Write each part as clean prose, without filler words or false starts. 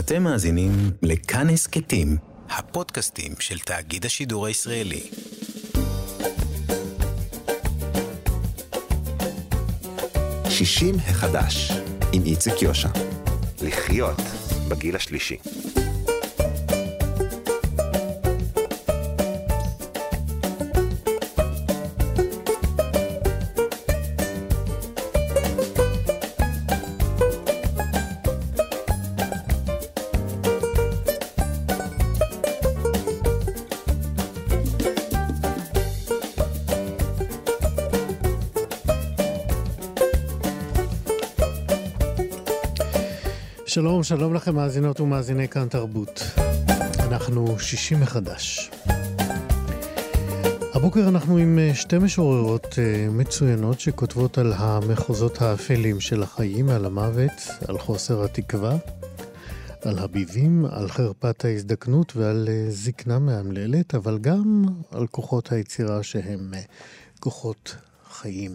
אתם מאזינים לכאן הסכתים, הפודקאסטים של תאגיד השידור הישראלי. שישים החדש עם איצק יושע. לחיות בגיל השלישי. שלום, שלום לכם מאזינות ומאזיני כאן תרבות. אנחנו 60 מחדש. הבוקר אנחנו עם שתי משוררות מצוינות שכותבות על המחוזות האפלים של החיים, על המוות, על חוסר התקווה, על הביבים, על חרפת ההזדקנות ועל זקנה מהמללת, אבל גם על כוחות היצירה שהם כוחות חיים.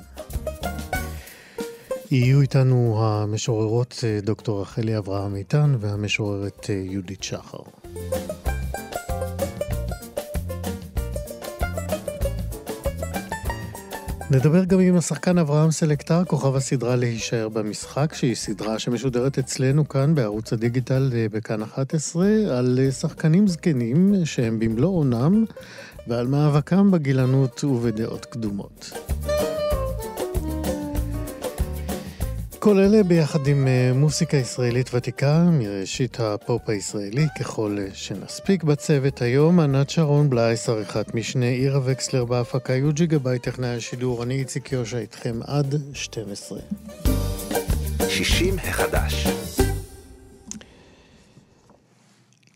יהיו איתנו המשוררות דוקטור אכלי אברהם איתן והמשוררת יהודית שחר. נדבר גם עם השחקן אברהם סלקטר, כוכב הסדרה להישאר במשחק, שהיא סדרה שמשודרת אצלנו כאן בערוץ הדיגיטל בכאן 11, על שחקנים זקנים שהם במלוא עונם ועל מאבקם בגילנות ובדעות קדומות. כל אלה ביחד עם מוסיקה ישראלית ותיקה מראשית הפופ הישראלי, ככל שנספיק. בצוות היום אנת שרון בלייס, עריכת משנה אירה וקסלר בהפקה, יוג'י גבאי טכנאי השידור, אני איציק יושע איתכם עד 12. 60 החדש.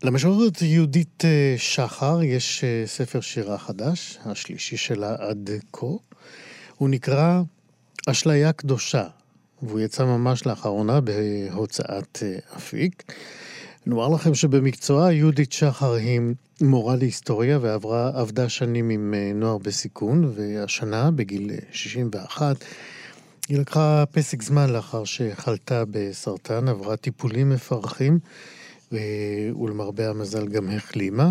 למשוררת יהודית שחר יש ספר שירה חדש, השלישי שלה עד כה. הוא נקרא אשליה קדושה. והוא יצא ממש לאחרונה בהוצאת אפיק. נאמר לכם שבמקצועה יהודית שחר היא מורה להיסטוריה ועבדה שנים עם נוער בסיכון, והשנה בגיל 61 היא לקחה פסק זמן לאחר שחלתה בסרטן, עברה טיפולים מפרכים ולמרבה המזל גם החלימה.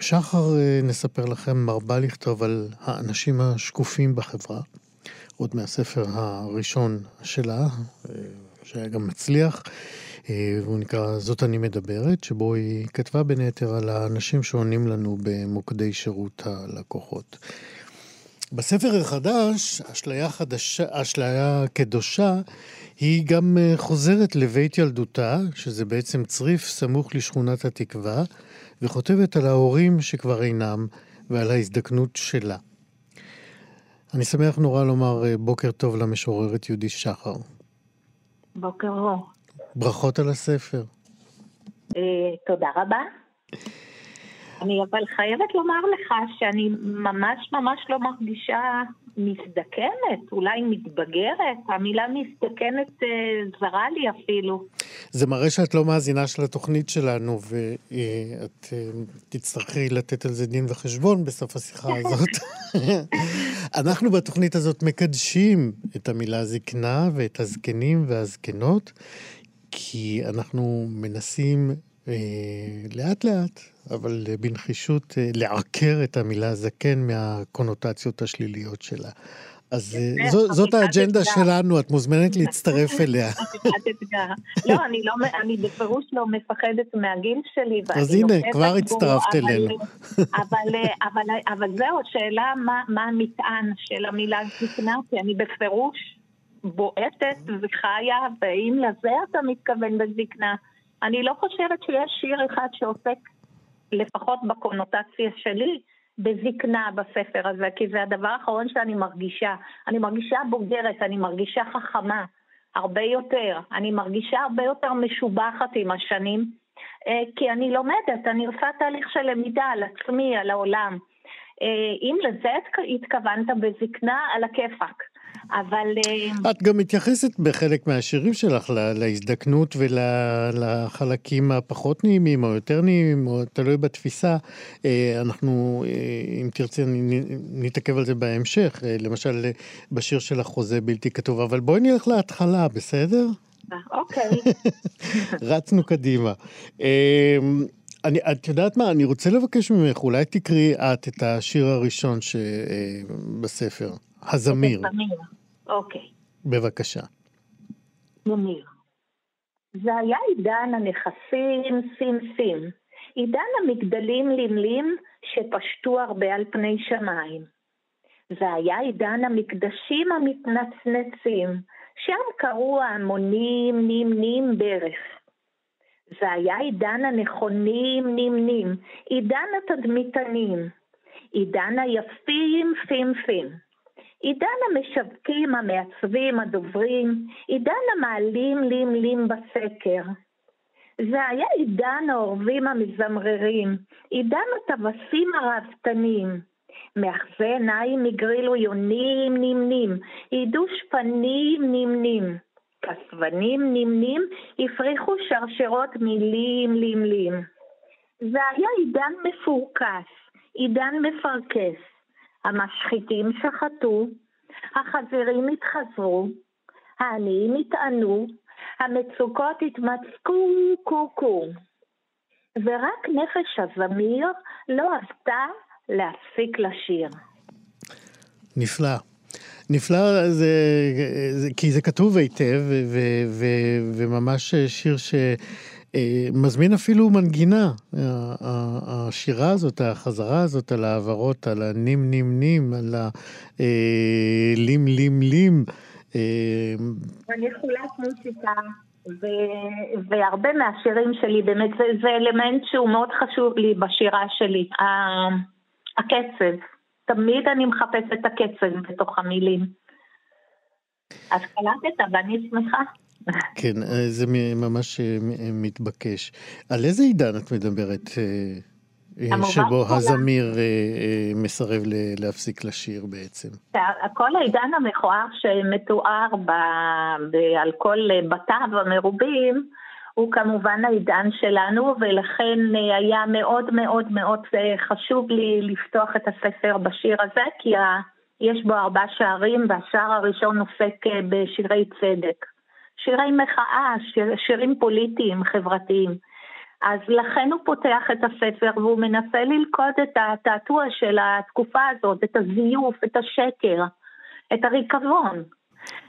שחר, נספר לכם, מרבה לכתוב על האנשים השקופים בחברה. עוד מהספר הראשון שלה, שהיה גם מצליח, והוא נקרא זאת אני מדברת, שבו היא כתבה בין היתר על האנשים שעונים לנו במוקדי שירות הלקוחות. בספר החדש, אשליה קדושה, היא גם חוזרת לבית ילדותה, שזה בעצם צריף סמוך לשכונת התקווה, וכותבת על ההורים שכבר אינם ועל ההזדקנות שלה. אני שמח נורא לומר בוקר טוב למשוררת יהודית שחר. בוקר אור. ברכות על הספר. תודה רבה. אני אבל חייבת לומר לך שאני ממש ממש לא מרגישה מזדקנת, אולי מתבגרת. המילה מזדקנת זרה לי אפילו. זה מראה שאת לא מאזינה של התוכנית שלנו, ואת תצטרכי לתת על זה דין וחשבון בסוף השיחה הזאת. אנחנו בתוכנית הזאת מקדשים את המילה זקנה ואת הזקנים והזקנות, כי אנחנו מנסים לאט לאט, אבל בנחישות, לעקר את המילה זקן מהקונוטציות השליליות שלה. אז זאת האג'נדה שלנו, את מוזמנת להצטרף אליה. לא, אני בפירוש לא מפחדת מהגיל שלי. אז הנה, כבר הצטרפת אלינו. אבל זהו, שאלה מה המטען של המילה זקנה, כי אני בפירוש בועטת וחיה, ואם לזה אתה מתכוון בזקנה, אני לא חושבת שיש שיר אחד שעוסק לפחות בקונוטציה שלי, בזקנה בספר הזה, כי זה הדבר האחרון שאני מרגישה. אני מרגישה בוגרת, אני מרגישה חכמה, הרבה יותר. אני מרגישה הרבה יותר משובחת עם השנים, כי אני לומדת, אני עושה תהליך של למידה על עצמי, על העולם. אם לזה התכוונת בזקנה, על הכיפק. אבל את גם מתייחסת בחלק מהשירים שלך להזדקנות ולחלקים הפחות נעימים או יותר נעימים, או תלוי בתפיסה. אנחנו, אם תרצי, נתעכב על זה בהמשך, למשל בשיר שלך חוזה בלתי כתוב, אבל בואי נלך להתחלה, בסדר? אוקיי. רצנו קדימה. את יודעת מה, אני רוצה לבקש ממך, אולי תקראי את השיר הראשון בספר, הזמיר. אוקיי. בבקשה. זמיר. זה היה עידן הנכסים, סים-סים. עידן המגדלים לימלים שפשטו הרבה על פני שמיים. זה היה עידן המקדשים המתנצנצים, שם קראו המונים נמנים ברך. זה היה עידן הנכונים נמנים, עידן התדמיתנים, עידן היפים פימפים, עידן המשווקים המעצבים הדוברים, עידן המעלים לימלים בסקר. זה היה עידן העורבים המזמררים, עידן הטווסים הרבתנים, מאחזי עיניים מגרילו יונים נמנים, עידוש פנים נמנים, כסבנים נמנים, הפריחו שרשרות מילים לימלים. זה היה עידן מפורקס, עידן מפרקס, המשחיתים שחטו, החזירים התחזרו, העניים התענו, המצוקות התמצקו קוקו. ורק נפש הזמיר לא עשתה להפסיק לשיר. נפלא. נפלא זה כי זה כתוב היטב וממש שיר שמזמין אפילו מנגינה. השירה הזאת, החזרה הזאת על העברות, על הנים נים נים, על הלים לים לים. אני חולת מוסיקה, והרבה מהשירים שלי, באמת זה אלמנט שהוא מאוד חשוב לי בשירה שלי, הקצב. תמיד אני מחפשת את הקצב בתוך המילים. אז קלטת, ואני שמחה. כן, זה ממש מתבקש. על איזה עידן את מדברת שבו הזמיר מסרב להפסיק לשיר בעצם? כל העידן המכוער שמתואר על כל בתיו המרובים, הוא כמובן העידן שלנו, ולכן היה מאוד מאוד מאוד חשוב לי לפתוח את הספר בשיר הזה, כי יש בו 4 שערים, והשער הראשון עוסק בשירי צדק. שירי מחאה, שירים פוליטיים, חברתיים. אז לכן הוא פותח את הספר, והוא מנסה ללכוד את התעתוע של התקופה הזאת, את הזיוף, את השקר, את הריקבון.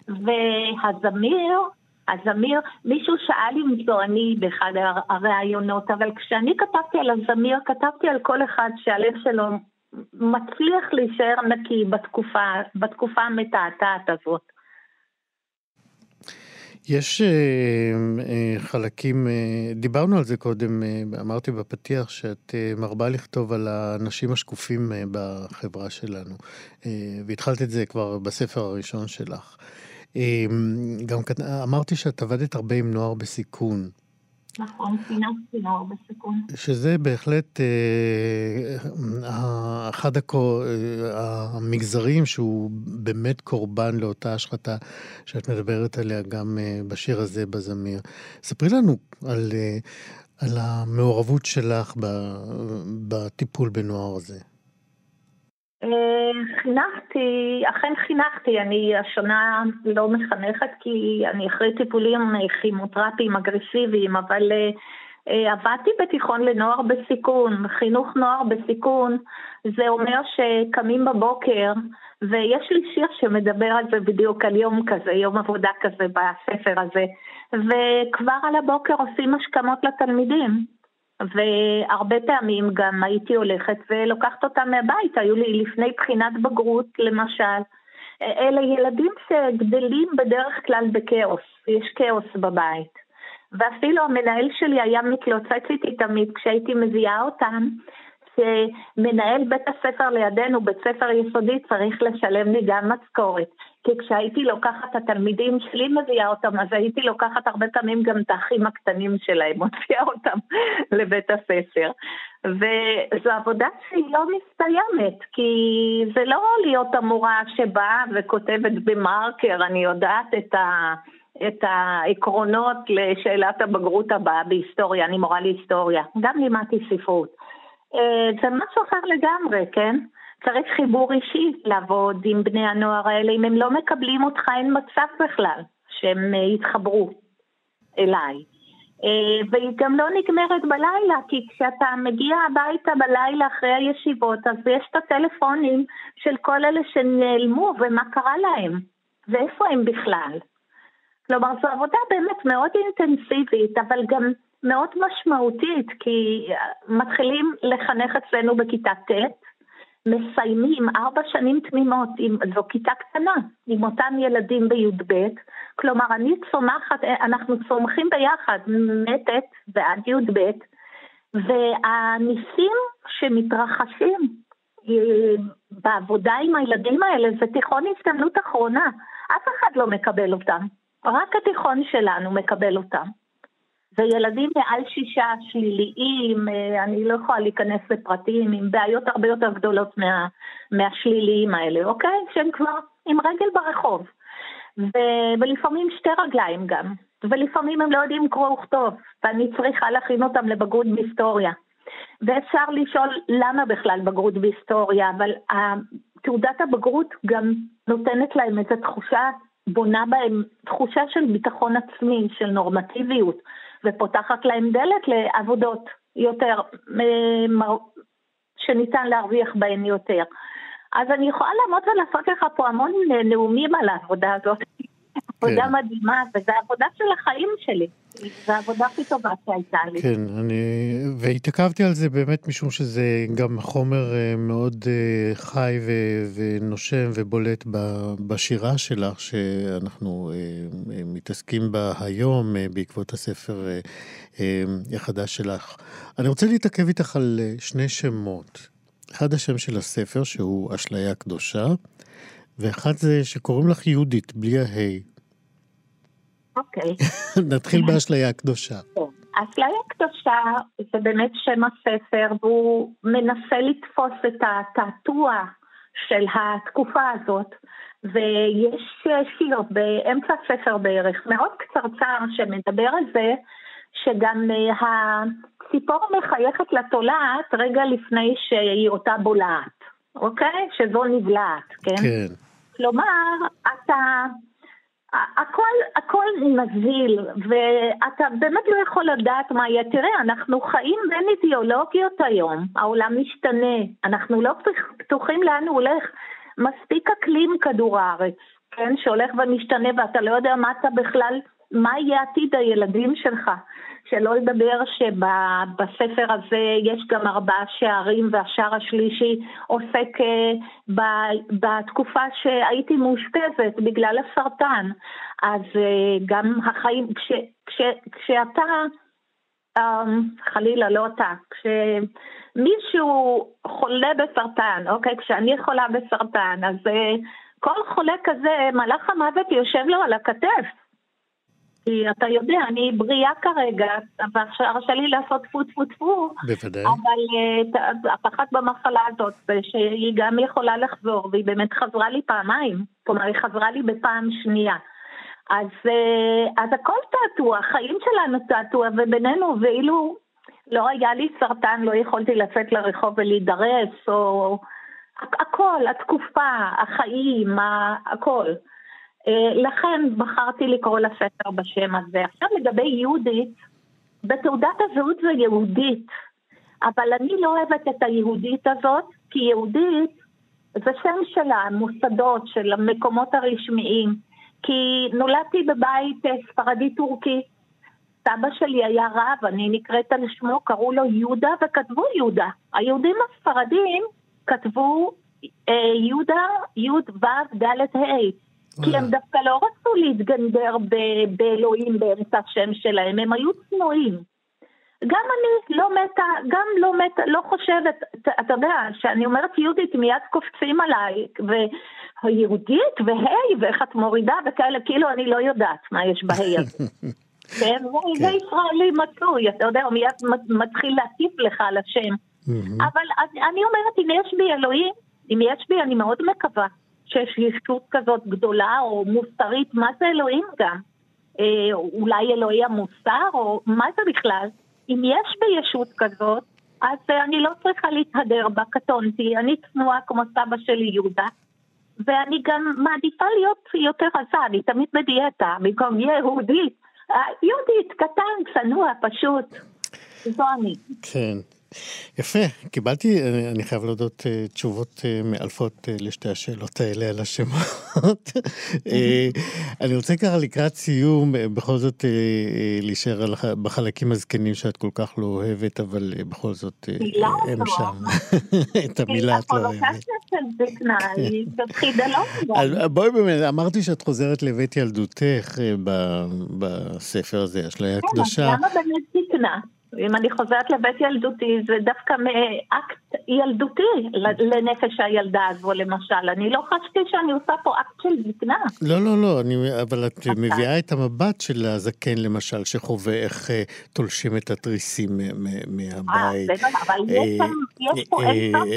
והזמיר, מישהו שאל אם זו אני באחד הרעיונות, אבל כשאני כתבתי על הזמיר, כתבתי על כל אחד שהלב שלו מצליח להישאר נקי בתקופה המתעתעת הזאת. יש חלקים, דיברנו על זה קודם, אמרתי בפתיח שאת מרבה לכתוב על האנשים השקופים בחברה שלנו, והתחלת את זה כבר בספר הראשון שלך. גם אמרתי שאת עבדת הרבה עם נוער בסיכון. נכון, פיננסי נוער בסיכון. שזה בהחלט אחד המגזרים שהוא באמת קורבן לאותה השחתה שאת מדברת עליה גם בשיר הזה בזמיר. ספרי לנו על המעורבות שלך בטיפול בנוער הזה. אכן חינכתי, אני השנה לא מחנכת כי אני אחרי טיפולים כימותרפיים אגרסיביים, אבל עבדתי בתיכון לנוער בסיכון. חינוך נוער בסיכון זה אומר שקמים בבוקר, ויש לי שיר שמדבר על זה בדיוק, על יום כזה, יום עבודה כזה בספר הזה, וכבר על הבוקר עושים השכמות לתלמידים. והרבה פעמים גם הייתי הולכת ולוקחת אותם מהבית, היו לי לפני בחינת בגרות למשל. אלה ילדים שגדלים בדרך כלל בקאוס, יש כאוס בבית. ואפילו המנהל שלי היה מתלוצץ איתי תמיד כשהייתי מזיעה אותם, שמנהל בית הספר לידינו, בית ספר יסודי, צריך לשלם לי גם משכורת. כי כשהייתי לוקחת התלמידים שלי מביאה אותם, אז הייתי לוקחת הרבה פעמים גם את האחים הקטנים שלהם, מוציאה אותם לבית הספר. וזו עבודה שהיא לא מסתיימת, כי זה לא להיות המורה שבאה וכותבת במרקר, אני יודעת את העקרונות לשאלת הבגרות הבאה בהיסטוריה, אני מורה להיסטוריה, גם לימדתי ספרות. זה משהו אחר לגמרי, כן? צריך חיבור אישי לעבוד עם בני הנוער האלה, אם הם לא מקבלים אותך אין מצב בכלל שהם יתחברו. אליי. והיא גם לא נגמרת בלילה, כי כשאתה מגיע הביתה בלילה אחרי הישיבות, אז יש את הטלפונים של כל אלה שנעלמו, ומה קרה להם, ואיפה הם בכלל. כלומר, זו עבודה באמת מאוד אינטנסיבית, אבל גם מאוד משמעותית, כי מתחילים לחנך אצלנו בכיתה ט', מסיימים 4 שנים תמימות, זו כיתה קטנה, עם אותם ילדים בי"ב, כלומר אנחנו צומחים ביחד, מטת ועד י"ב, והניסים שמתרחשים בעבודה עם הילדים האלה, זה תיכון הזדמנות אחרונה, אף אחד לא מקבל אותם, רק התיכון שלנו מקבל אותם. וילדים מעל 6 שליליים, אני לא יכולה להיכנס לפרטים, עם בעיות הרבה יותר גדולות מהשליליים האלה, אוקיי? שהם כבר עם רגל ברחוב. ולפעמים 2 רגליים גם. ולפעמים הם לא יודעים קרוא וכתוב, ואני צריכה להכין אותם לבגרות בהיסטוריה. ואפשר לשאול למה בכלל בגרות בהיסטוריה, אבל תעודת הבגרות גם נותנת להם איזו תחושה, בונה בהם תחושה של ביטחון עצמי, של נורמטיביות. ופותחת להם דלת לעבודות יותר, שניתן להרוויח בהן יותר. אז אני יכולה לעמוד ולעשות לך פה המון נאומים על העבודה הזאת. עבודה מדהימה, וזו העבודה של החיים שלי. זו העבודה הכי טובה שהייתה לי. כן, והתעכבתי על זה באמת משום שזה גם חומר מאוד חי ונושם ובולט בשירה שלך, שאנחנו מתעסקים בה היום בעקבות הספר החדש שלך. אני רוצה להתעכב איתך על 2 שמות. אחד השם של הספר, שהוא אשליה קדושה, ואחד זה שקוראים לך יהודית, בלי ההי. אוקיי. נתחיל באשליה הקדושה. אשליה הקדושה זה באמת שם הספר, והוא מנסה לתפוס את התעתוע של התקופה הזאת, ויש שיר באמצע הספר בערך, מאוד קצרצר שמדבר על זה, שגם הציפור מחייכת לתולעת רגע לפני שהיא אותה בולעת, אוקיי? שזו נבלעת, כן? כן. כלומר, אתה... הכל נזיל, ואתה באמת לא יכול לדעת מה יהיה. תראה, אנחנו חיים בין אידיאולוגיות היום, העולם משתנה, אנחנו לא פתוחים לאן הולך, מספיק אקלים כדור הארץ, כן, שהולך ומשתנה, ואתה לא יודע מה אתה בכלל, מה יהיה עתיד הילדים שלך, שלא לדבר שבספר הזה יש גם 4 שערים, והשער השלישי עוסק בתקופה שהייתי מאושפזת בגלל הסרטן. אז גם החיים, כשאתה, חלילה לא אתה, כשמישהו חולה בסרטן, אוקיי, כשאני חולה בסרטן, אז כל חולה כזה, מלאך המוות יושב לו על הכתף. כי אתה יודע, אני בריאה כרגע, והשאר שלי לעשות טפו-טפו-טפו, אבל הפחת במחלה הזאת, שהיא גם יכולה לחזור, והיא באמת חזרה לי פעמיים, כלומר, היא חזרה לי בפעם שנייה. אז הכל תעתוע, החיים שלנו תעתוע, ובינינו, ואילו לא היה לי סרטן, לא יכולתי לצאת לרחוב ולהידרס, או הכל, התקופה, החיים, הכל. לכן בחרתי לקרוא לספר בשם הזה. עכשיו לגבי יהודית, בתעודת הזהות זה יהודית, אבל אני לא אוהבת את היהודית הזאת, כי יהודית זה שם של המוסדות, של המקומות הרשמיים, כי נולדתי בבית ספרדי טורקי, סבא שלי היה רב, אני נקראת על שמו, קראו לו יהודה וכתבו יהודה. היהודים הספרדים כתבו יהודה, יוד ו' ד' ה', כי הם דווקא לא רצו להתגנדר באלוהים באמצע השם שלהם, הם היו צנועים. גם אני לא מתה, לא חושבת, אתה יודע, שאני אומרת יהודית מיד קופצים עליי, ויהודית והי, ואיך את מורידה וכאלה, כאילו אני לא יודעת מה יש בהי הזה. זה ישראלי מצוי, אתה יודע, הוא מיד מתחיל להטיף לך על השם. אבל אני אומרת, אם יש בי אלוהים, אם יש בי, אני מאוד מקווה. שיש ישות כזאת גדולה או מוסרית, מה זה אלוהים גם? אולי אלוהי המוסר, או מה זה בכלל? אם יש בישות כזאת, אז אני לא צריכה להתהדר בה, קטונתי, אני צנועה כמו סבא שלי יהודה, ואני גם מעדיפה להיות יותר עזה, אני תמיד בדיאטה, במקום יהודית, יהודית, קטן, צנוע, פשוט. זו אני. כן. יפה, קיבלתי, אני חייב להודות, תשובות מאלפות לשתי השאלות האלה על השמות. אני רוצה ככה לקראת סיום, בכל זאת להישאר בחלקים הזקנים שאת כל כך לא אוהבת, אבל בכל זאת הם שם. את המילה את לא אוהבת. בואי באמת, אמרתי שאת חוזרת לבית ילדותך בספר הזה, אשליה הקדושה. למה באמת זקנה? אם אני חוזרת לבית ילדותי, זה דווקא מאקט ילדותי לנפש הילדה הזו, למשל. אני לא חשתי שאני עושה פה אקט של זקנה. לא, לא, לא, אבל את מביאה את המבט של הזקן, למשל, שחווה איך תולשים את התריסים מהבית. אבל יש פה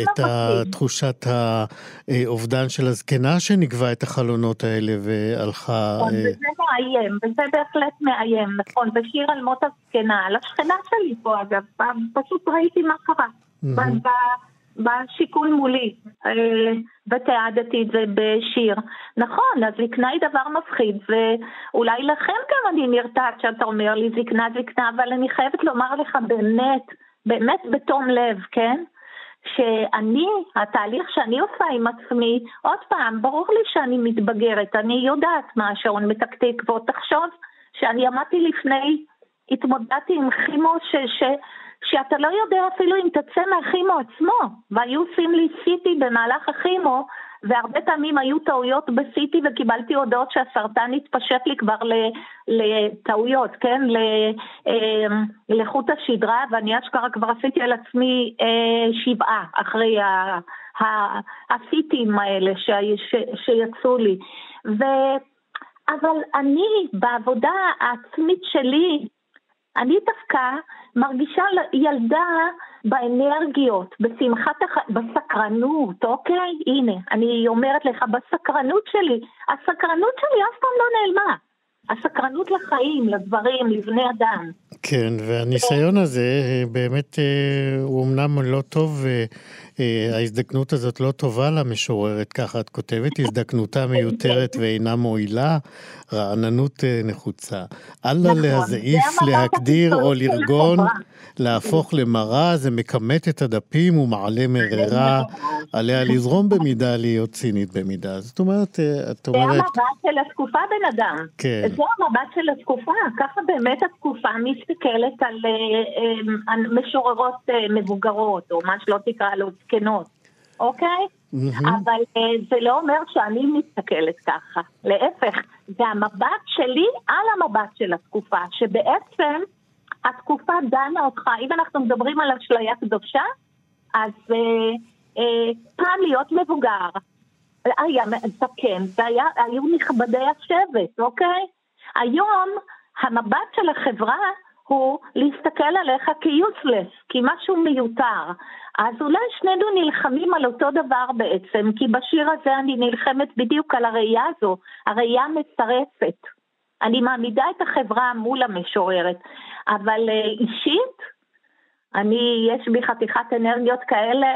את התחושת האובדן של הזקנה, שנקבע את החלונות האלה והלכה... וזה מאיים, וזה בהחלט מאיים, נכון, בשיר על מות הזקנה, על השכנה של לי פה, אגב, פשוט ראיתי מה קרה בשיקול מולי, ותיעדתי את זה בשיר. נכון, אז זקנה היא דבר מפחיד, ואולי לכם גם אני נרתעת שאתה אומר לי זקנה, זקנה, אבל אני חייבת לומר לך באמת, באמת בתום לב, כן? שאני, התהליך שאני עושה עם עצמי, עוד פעם, ברור לי שאני מתבגרת, אני יודעת מה השעון מתקתק, ועוד תחשוב שאני עמדתי לפני... התמודדתי עם כימו שאתה לא יודע אפילו אם תצא מהכימו עצמו, והיו עושים לי סיטי במהלך הכימו, והרבה פעמים היו טעויות בסיטי, וקיבלתי הודעות שהסרטן התפשט לי כבר לטעויות, כן? לחוט השדרה, ואני אשכרה כבר עשיתי על עצמי 7 אחרי הסיטים האלה שיצאו לי. אבל אני, בעבודה העצמית שלי, אני דווקא מרגישה ילדה באנרגיות, בסקרנות, אוקיי? הנה, אני אומרת לך, בסקרנות שלי, הסקרנות שלי אף פעם לא נעלמה. הסקרנות לחיים, לדברים, לבני אדם. כן, והניסיון הזה באמת הוא אמנם לא טוב, ההזדקנות הזאת לא טובה למשוררת, ככה את כותבת, הזדקנותה מיותרת ואינה מועילה, רעננות נחוצה. אללה להזעיף, להגדיר או לרגון, להפוך למראה, זה מקמת את הדפים ומעלה מררה, עליה לזרום במידה, להיות צינית במידה. זאת אומרת, את אומרת... זה המבט של התקופה בן אדם. כן. זה המבט של התקופה, ככה באמת התקופה מסתכלת על משוררות מבוגרות, או מה שלא תקרא לו זקנות, אוקיי? אבל זה לא אומר שאני מסתכלת ככה, להפך, זה המבט שלי על המבט של התקופה, שבעצם התקופה דנה אותך, אם אנחנו מדברים על אשליה קדושה, אז פעם להיות מבוגר, היה זקן, היו נכבדי השבט, אוקיי? היום המבט של החברה הוא להסתכל עליך כיוסלס, כי משהו מיותר. אז אולי שנינו נלחמים על אותו דבר בעצם, כי בשיר הזה אני נלחמת בדיוק על הראייה הזו, הראייה מצרפת. אני מעמידה את החברה מול המשוררת, אבל אישית, יש בי חתיכת אנרגיות כאלה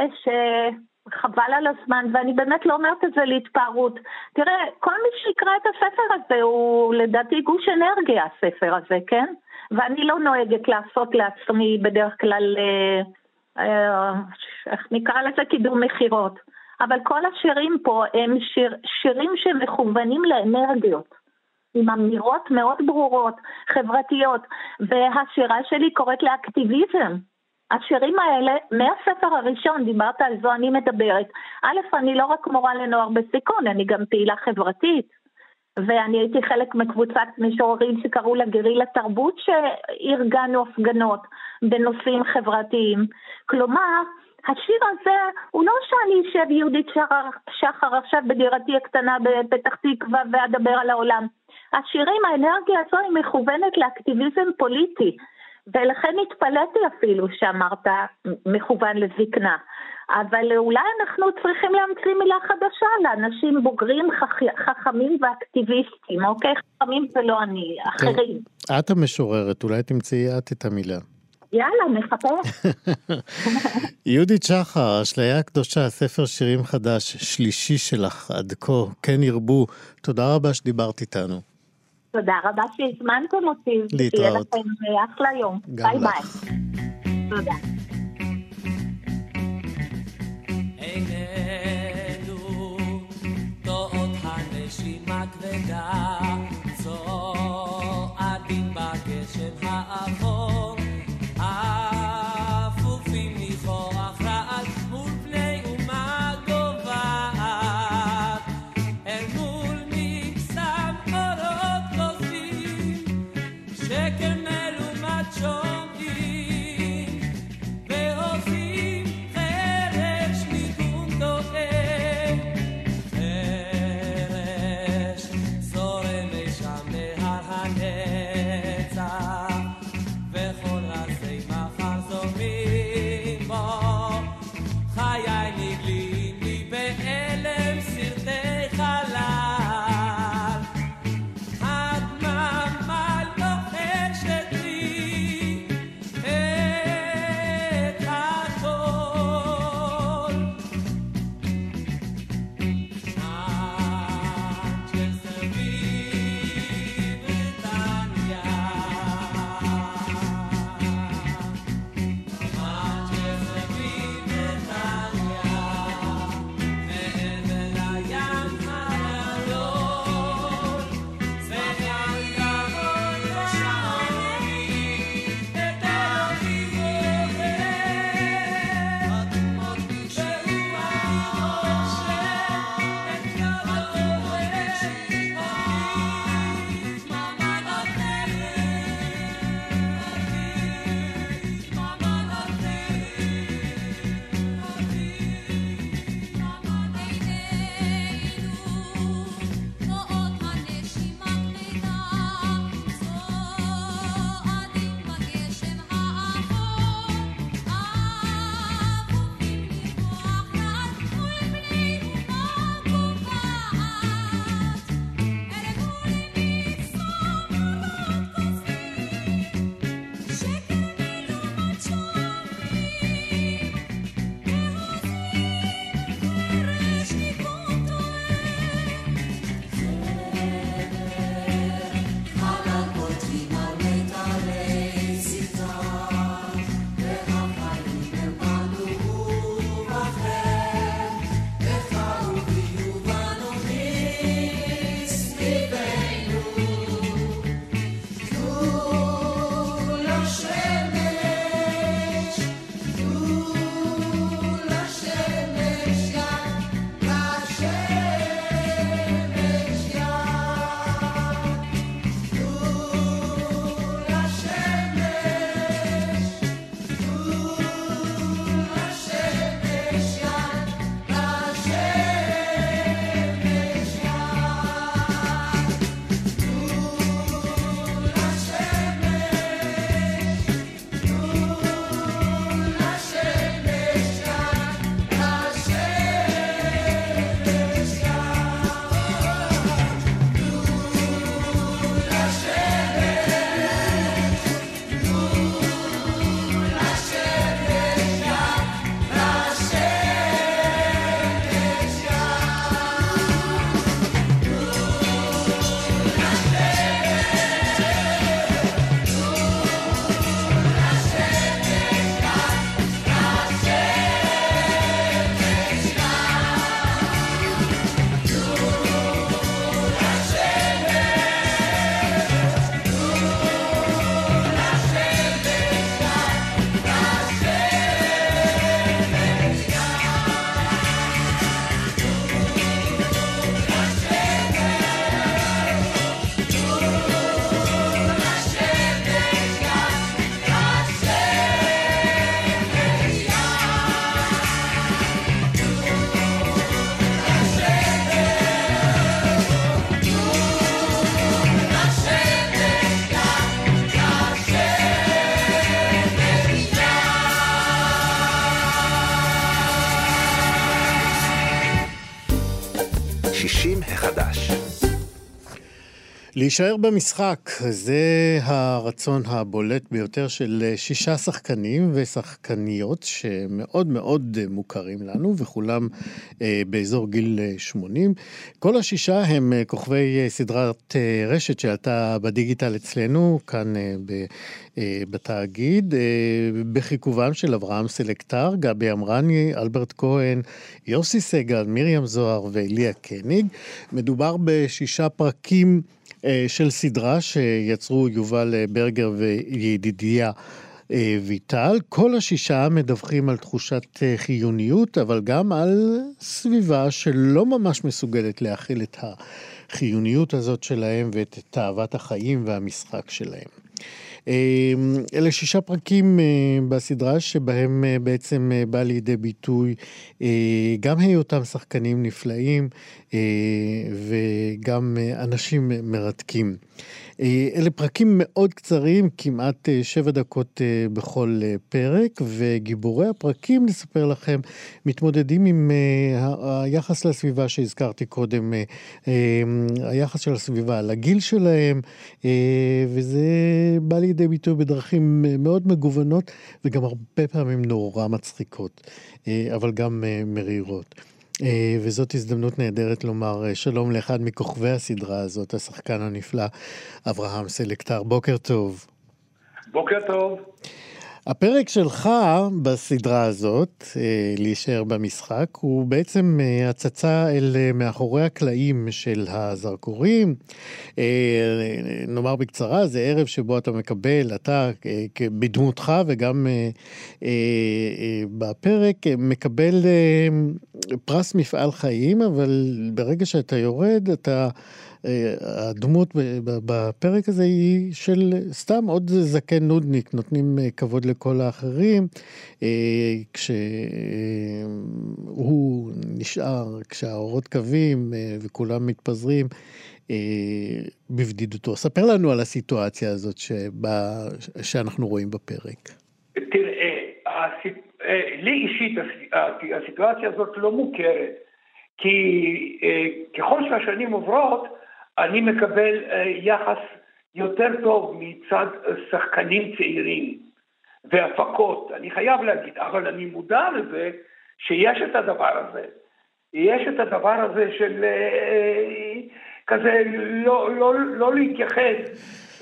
חבל על הזמן, ואני באמת לא אומרת את זה להתפארות. תראה, כל מי שיקרא את הספר הזה הוא לדעתי גוש אנרגיה, הספר הזה, כן? ואני לא נוהגת לעשות לעצמי בדרך כלל, איך נקרא לזה, קידום מחירות. אבל כל השירים פה הם שירים שמכוונים לאנרגיות, עם אמירות מאוד ברורות, חברתיות, והשירה שלי קוראת לאקטיביזם. השירים האלה, מהספר הראשון, דיברת על זו, אני מדברת. א', אני לא רק מורה לנוער בסיכון, אני גם פעילה חברתית, ואני הייתי חלק מקבוצת משוררים שקראו לה גרילה תרבות, שארגנו הפגנות בנושאים חברתיים. כלומר, השיר הזה הוא לא שאני אשב יהודית שחר עכשיו בדירתי הקטנה בפתח תקווה ואדבר על העולם. השירים, האנרגיה הזו היא מכוונת לאקטיביזם פוליטי, ולכן התפלאתי אפילו שאמרת מכוון לזקנה, אבל אולי אנחנו צריכים להמציא מילה חדשה לאנשים בוגרים, חכמים ואקטיביסטים, אוקיי? חכמים ולא אני, אחרים. את המשוררת, אולי תמצאי את את המילה. יאללה, נחפש. יהודית שחר, אשליה הקדושה, ספר שירים חדש, שלישי שלך עד כה, כן ירבו, תודה רבה שדיברת איתנו. תודה רבה שהזמנתם אותי. להתראות. תהיה לכם אחלה יום. ביי ביי. תודה. עינינו תועות הנשימה כבדה, צועדים בגשם האפור, אפופים מחור אחרעת מול פני אומה גובעת, אל מול מקסם אורות נוסעים, שקר מלומת שום. להישאר במשחק, זה הרצון הבולט ביותר של 6 שחקנים ושחקניות שמאוד מאוד מוכרים לנו, וכולם באזור גיל 80. כל 6 הם כוכבי סדרת רשת שעלתה בדיגיטל אצלנו, כאן בתאגיד, בחיכובם של אברהם סלקטר, גבי אמרני, אלברט כהן, יוסי סגל, מרים זוהר ואליה קניג. מדובר ב6 פרקים של סדרה שיצרו יובל ברגר וידידיה ויטל. כל 6 מדווחים על תחושת חיוניות, אבל גם על סביבה שלא ממש מסוגלת להכיל את החיוניות הזאת שלהם ואת תאוות החיים והמשחק שלהם. אלה 6 פרקים בסדרה שבהם בעצם בא לידי ביטוי גם היותם שחקנים נפלאים וגם אנשים מרתקים. אלה פרקים מאוד קצרים, כמעט 7 דקות בכל פרק, וגיבורי הפרקים, נספר לכם, מתמודדים עם היחס לסביבה שהזכרתי קודם, היחס של הסביבה לגיל שלהם, וזה בא לידי ביטוי בדרכים מאוד מגוונות, וגם הרבה פעמים נורא מצחיקות, אבל גם מרירות. וזאת הזדמנות נהדרת לומר שלום לאחד מכוכבי הסדרה הזאת, השחקן הנפלא, אברהם סלקטר. בוקר טוב. בוקר טוב. הפרק שלך בסדרה הזאת, להישאר במשחק, הוא בעצם הצצה אל מאחורי הקלעים של הזרקורים. נאמר בקצרה, זה ערב שבו אתה מקבל, אתה בדמותך וגם בפרק, מקבל פרס מפעל חיים, אבל ברגע שאתה יורד, אתה... הדמות בפרק הזה היא של סתם עוד זקן נודניק, נותנים כבוד לכל האחרים, כשהוא נשאר, כשהאורות קווים וכולם מתפזרים בבדידותו. ספר לנו על הסיטואציה הזאת שאנחנו רואים בפרק. תראה, לי אישית הסיטואציה הזאת לא מוכרת, כי ככל שהשנים עוברות, אני מקבל יחס יותר טוב מצד שחקנים צעירים והפקות, אני חייב להגיד, אבל אני מודע לזה שיש את הדבר הזה. יש את הדבר הזה של כזה לא להתייחס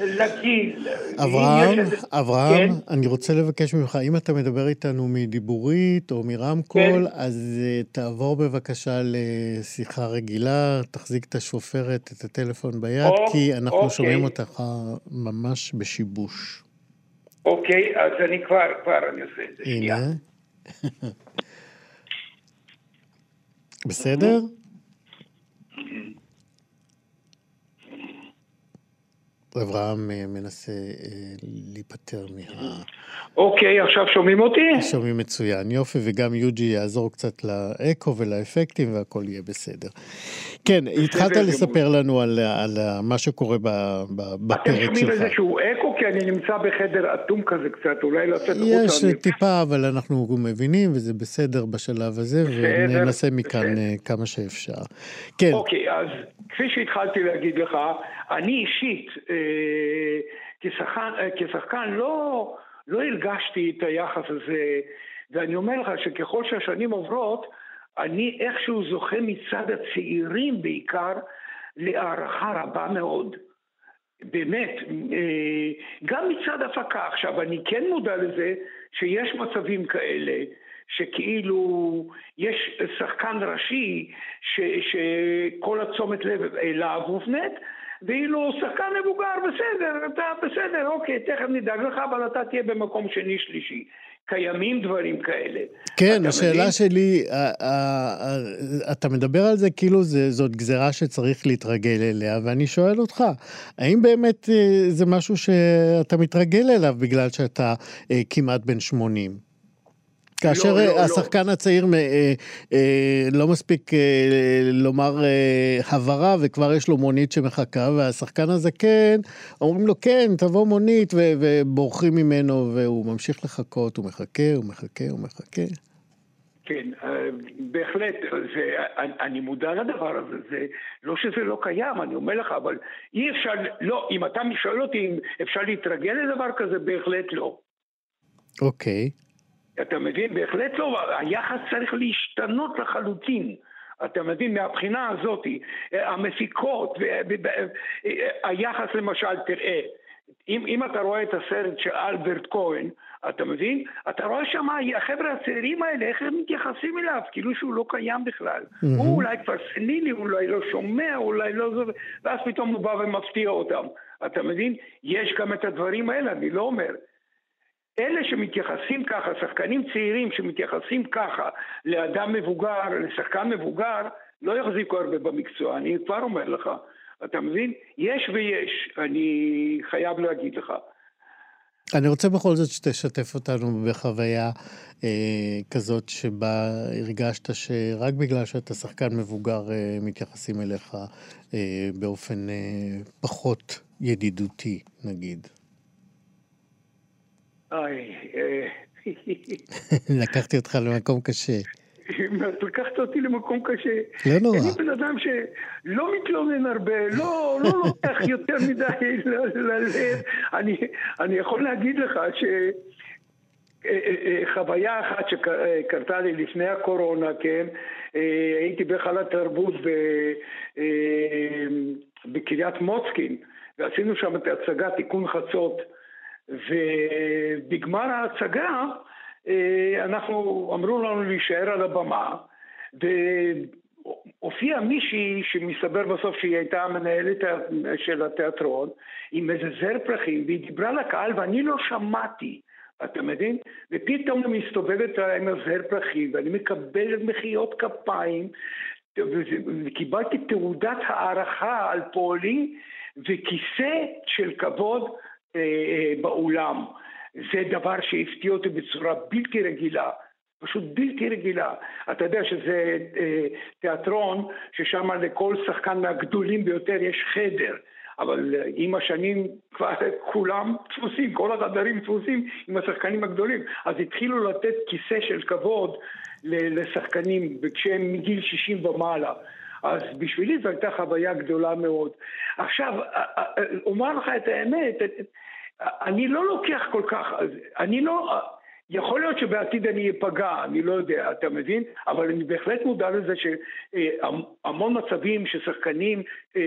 לגיל. אברהם, אני רוצה לבקש ממך, אם אתה מדבר איתנו מדיבורית או מרמקול, אז תעבור בבקשה לשיחה רגילה, תחזיק את השופרת, את הטלפון ביד, כי אנחנו שומעים אותך ממש בשיבוש. אוקיי, אז אני כבר עושה את זה. הנה. בסדר? אברהם מנסה להיפטר מה... אוקיי, עכשיו שומעים אותי? שומעים מצוין, יופי, וגם יוג'י יעזור קצת לאקו ולאפקטים והכל יהיה בסדר. כן, התחלת לספר לנו על מה שקורה בפרק שלך. אתם שומעים איזשהו אקו, כי אני נמצא בחדר אטום כזה קצת, אולי לצאת חוץ. יש טיפה, אבל אנחנו מבינים, וזה בסדר בשלב הזה, וננסה מכאן כמה שאפשר. כן. אוקיי, אז כפי שהתחלתי להגיד לך, אני אישית כשחקן לא הרגשתי את היחס הזה, ואני אומר לך שככל שהשנים עוברות, אני איכשהו זוכה מצד הצעירים בעיקר להערכה רבה מאוד. באמת, גם מצד הפקה. עכשיו, אני כן מודע לזה שיש מצבים כאלה, שכאילו יש שחקן ראשי שכל הצומת לב אליו הופנית, ואילו שחקן מבוגר, בסדר, אתה בסדר, אוקיי, תכף נדאג לך, אבל אתה תהיה במקום שני שלישי. קיימים דברים כאלה. כן, השאלה שלי, אתה מדבר על זה כאילו זאת גזרה שצריך להתרגל אליה, ואני שואל אותך, האם באמת זה משהו שאתה מתרגל אליו בגלל שאתה כמעט בן 80? כאשר השחקן הצעיר לא מספיק לומר הברה, וכבר יש לו מונית שמחכה, והשחקן הזקן, אומרים לו, כן, תבוא מונית, ובורחים ממנו, והוא ממשיך לחכות, הוא מחכה. כן, בהחלט, אני מודע לדבר הזה, זה לא שזה לא קיים, אני אומר לך, אבל אי אפשר, לא, אם אתה משאל אותי אם אפשר להתרגל לדבר כזה, בהחלט לא. אוקיי. אתה מבין, בהחלט לא, היחס צריך להשתנות לחלוטין. אתה מבין, מהבחינה הזאת, המפיקות, היחס למשל, תראה, אם אתה רואה את הסרט של אלברט כהן, אתה מבין? אתה רואה שמה, החבר'ה הצעירים האלה, איך הם מתייחסים אליו? כאילו שהוא לא קיים בכלל. הוא אולי כבר סנילי, אולי לא שומע, אולי לא זה, ואז פתאום הוא בא ומפתיע אותם. אתה מבין? יש גם את הדברים האלה, אני לא אומר. אלה שמתייחסים ככה, שחקנים צעירים שמתייחסים ככה, לאדם מבוגר, לשחקן מבוגר, לא יחזיקו הרבה במקצוע, אני כבר אומר לך. אתה מבין? יש ויש, אני חייב להגיד לך. אני רוצה בכל זאת שתשתף אותנו בחוויה כזאת שבה הרגשת שרק בגלל שאתה שחקן מבוגר מתייחסים אליך באופן פחות ידידותי, נגיד. לקחתי אותך למקום קשה. לקחת אותי למקום קשה. לא נורא. אני בן אדם שלא מתלונן הרבה, לא לוקח יותר מדי ללב. אני יכול להגיד לך שחוויה אחת שקרתה לי לפני הקורונה, כן, הייתי בחל התרבות בקריית מוצקין, ועשינו שם את ההצגה תיקון חצות, ובגמר ההצגה אנחנו אמרו לנו להישאר על הבמה, והופיעה מישהי שמסתבר בסוף שהיא הייתה המנהלת של התיאטרון עם איזה זר פרחים, והיא דיברה לקהל ואני לא שמעתי, אתה מבין? ופתאום אני מסתובבת עם הזר פרחים ואני מקבלת מחיאות כפיים וקיבלתי תעודת הערכה על פועלי וכיסא של כבוד באולם. זה דבר שהפתיע אותי בצורה בלתי רגילה, פשוט בלתי רגילה. אתה יודע שזה תיאטרון ששם לכל שחקן מהגדולים ביותר יש חדר, אבל עם השנים כבר כולם תפוסים, כל החדרים תפוסים עם השחקנים הגדולים, אז התחילו לתת כיסא של כבוד לשחקנים כשהם מגיל 60 ומעלה. אז בשבילי זו הייתה חוויה גדולה מאוד. עכשיו, אומר לך את האמת, אני לא לוקח כל כך, אני לא, יכול להיות שבעתיד אני אפגע, אני לא יודע, אתה מבין? אבל אני בהחלט מודע לזה שהמון מצבים ששחקנים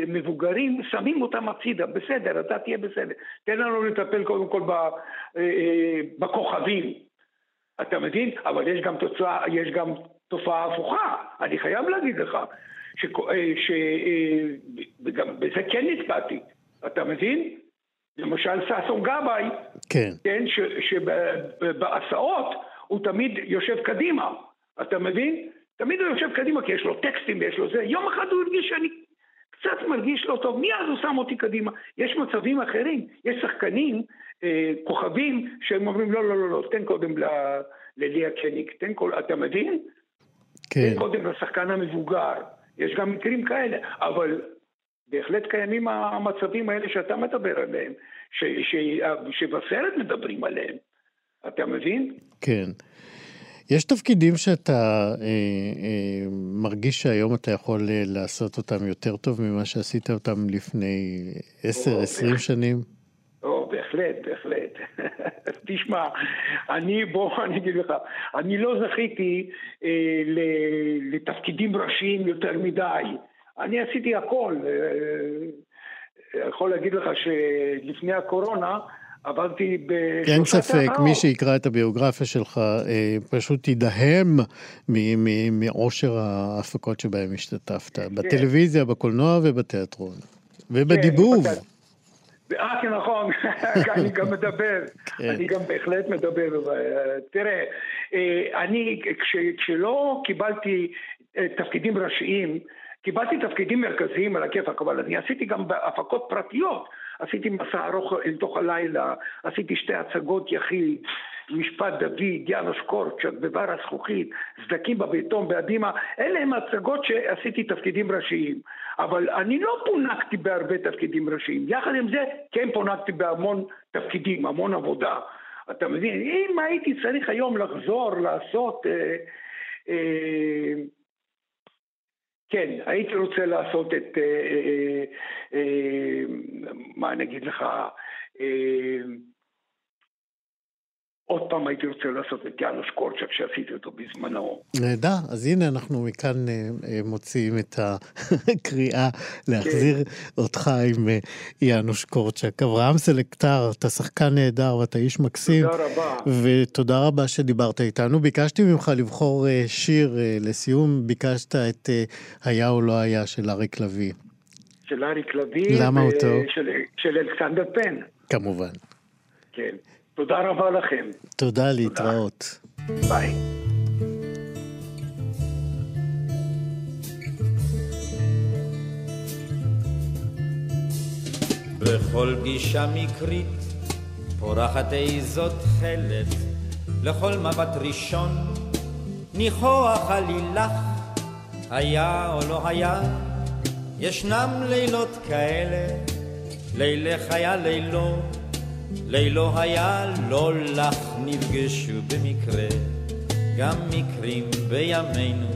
מבוגרים שמים אותם הצידה, בסדר, אתה תהיה בסדר. תן לנו לטפל קודם כל בכוכבים, אתה מבין? אבל יש גם תוצאה, יש גם תופעה הפוכה, אני חייב להגיד לך, שגם בזה כן נתפעתי, אתה מבין? למשל ששון גבאי, כן, שבהסעות הוא תמיד יושב קדימה, אתה מבין? תמיד הוא יושב קדימה כי יש לו טקסטים ויש לו זה, יום אחד הוא הרגיש שאני קצת מרגיש לא טוב, מיד הוא שם אותי קדימה. יש מצבים אחרים, יש שחקנים, כוכבים, שהם אומרים לא, לא, לא, לא, תן קודם לליה קניק, תן קודם, אתה מבין? תן קודם לשחקן המבוגר, יש גם מקרים כאלה, אבל בהחלט קיימים המצבים האלה שאתה מדבר עליהם, שבסרט מדברים עליהם. אתה מבין? כן. יש תפקידים שאתה מרגיש שהיום אתה יכול לעשות אותם יותר טוב ממה שעשית אותם לפני 10-20 שנים? או, בהחלט, בהחלט. תשמע, אני אגיד לך, אני לא זכיתי לתפקידים ראשיים יותר מדי. אני עשיתי הכל, יכול להגיד לך שלפני הקורונה עבדתי בשלושה... אין ספק, מי שיקרא את הביוגרפיה שלך פשוט תדהם מאושר ההפקות שבהם השתתפת, בטלוויזיה, בקולנוע ובתיאטרון, ובדיבוב. כן, נכון, אני גם מדבר, אני גם בהחלט מדבר. תראה, אני כשלא קיבלתי תפקידים ראשיים, קיבלתי תפקידים מרכזיים על הכיפק, אבל אני עשיתי גם בהפקות פרטיות, עשיתי מסע ארוך אל תוך הלילה, עשיתי שתי הצגות יחיד, משפט דוד, יאנוש קורצ'ק, בבר הזכוכית, סדקים בביתום, באדימה, אלה הם הצגות שעשיתי תפקידים ראשיים, אבל אני לא פונקתי בהרבה תפקידים ראשיים, יחד עם זה כן פונקתי בהמון תפקידים, המון עבודה, אתה מבין? אם הייתי צריך היום לחזור, לעשות... כן, הייתי רוצה לעשות את, מה נגיד לך, עוד פעם הייתי רוצה לעשות את יאנוש קורצ'ק שעשיתי אותו בזמנו. נהדר, אז הנה אנחנו מכאן מוציאים את הקריאה להחזיר אותך עם יאנוש קורצ'ק. אברהם סלקטר, אתה שחקן נהדר ואתה איש מקסים. תודה רבה. ותודה רבה שדיברת איתנו. ביקשתי ממך לבחור שיר לסיום, ביקשת את היה או לא היה של ארי קלבי. של ארי קלבי? למה אותו? של אלכסנדר פן. כמובן. כן. תודה רבה לכם. תודה, להתראות. ביי. בכל גישה מקרית פורחת איזו תכלת, לכל מבט ראשון ניחוח עלילך. היה או לא היה, ישנם לילות כאלה, לילך היה לילו, לילו היה לא לך. נפגשו במקרה גם מקרים בימינו,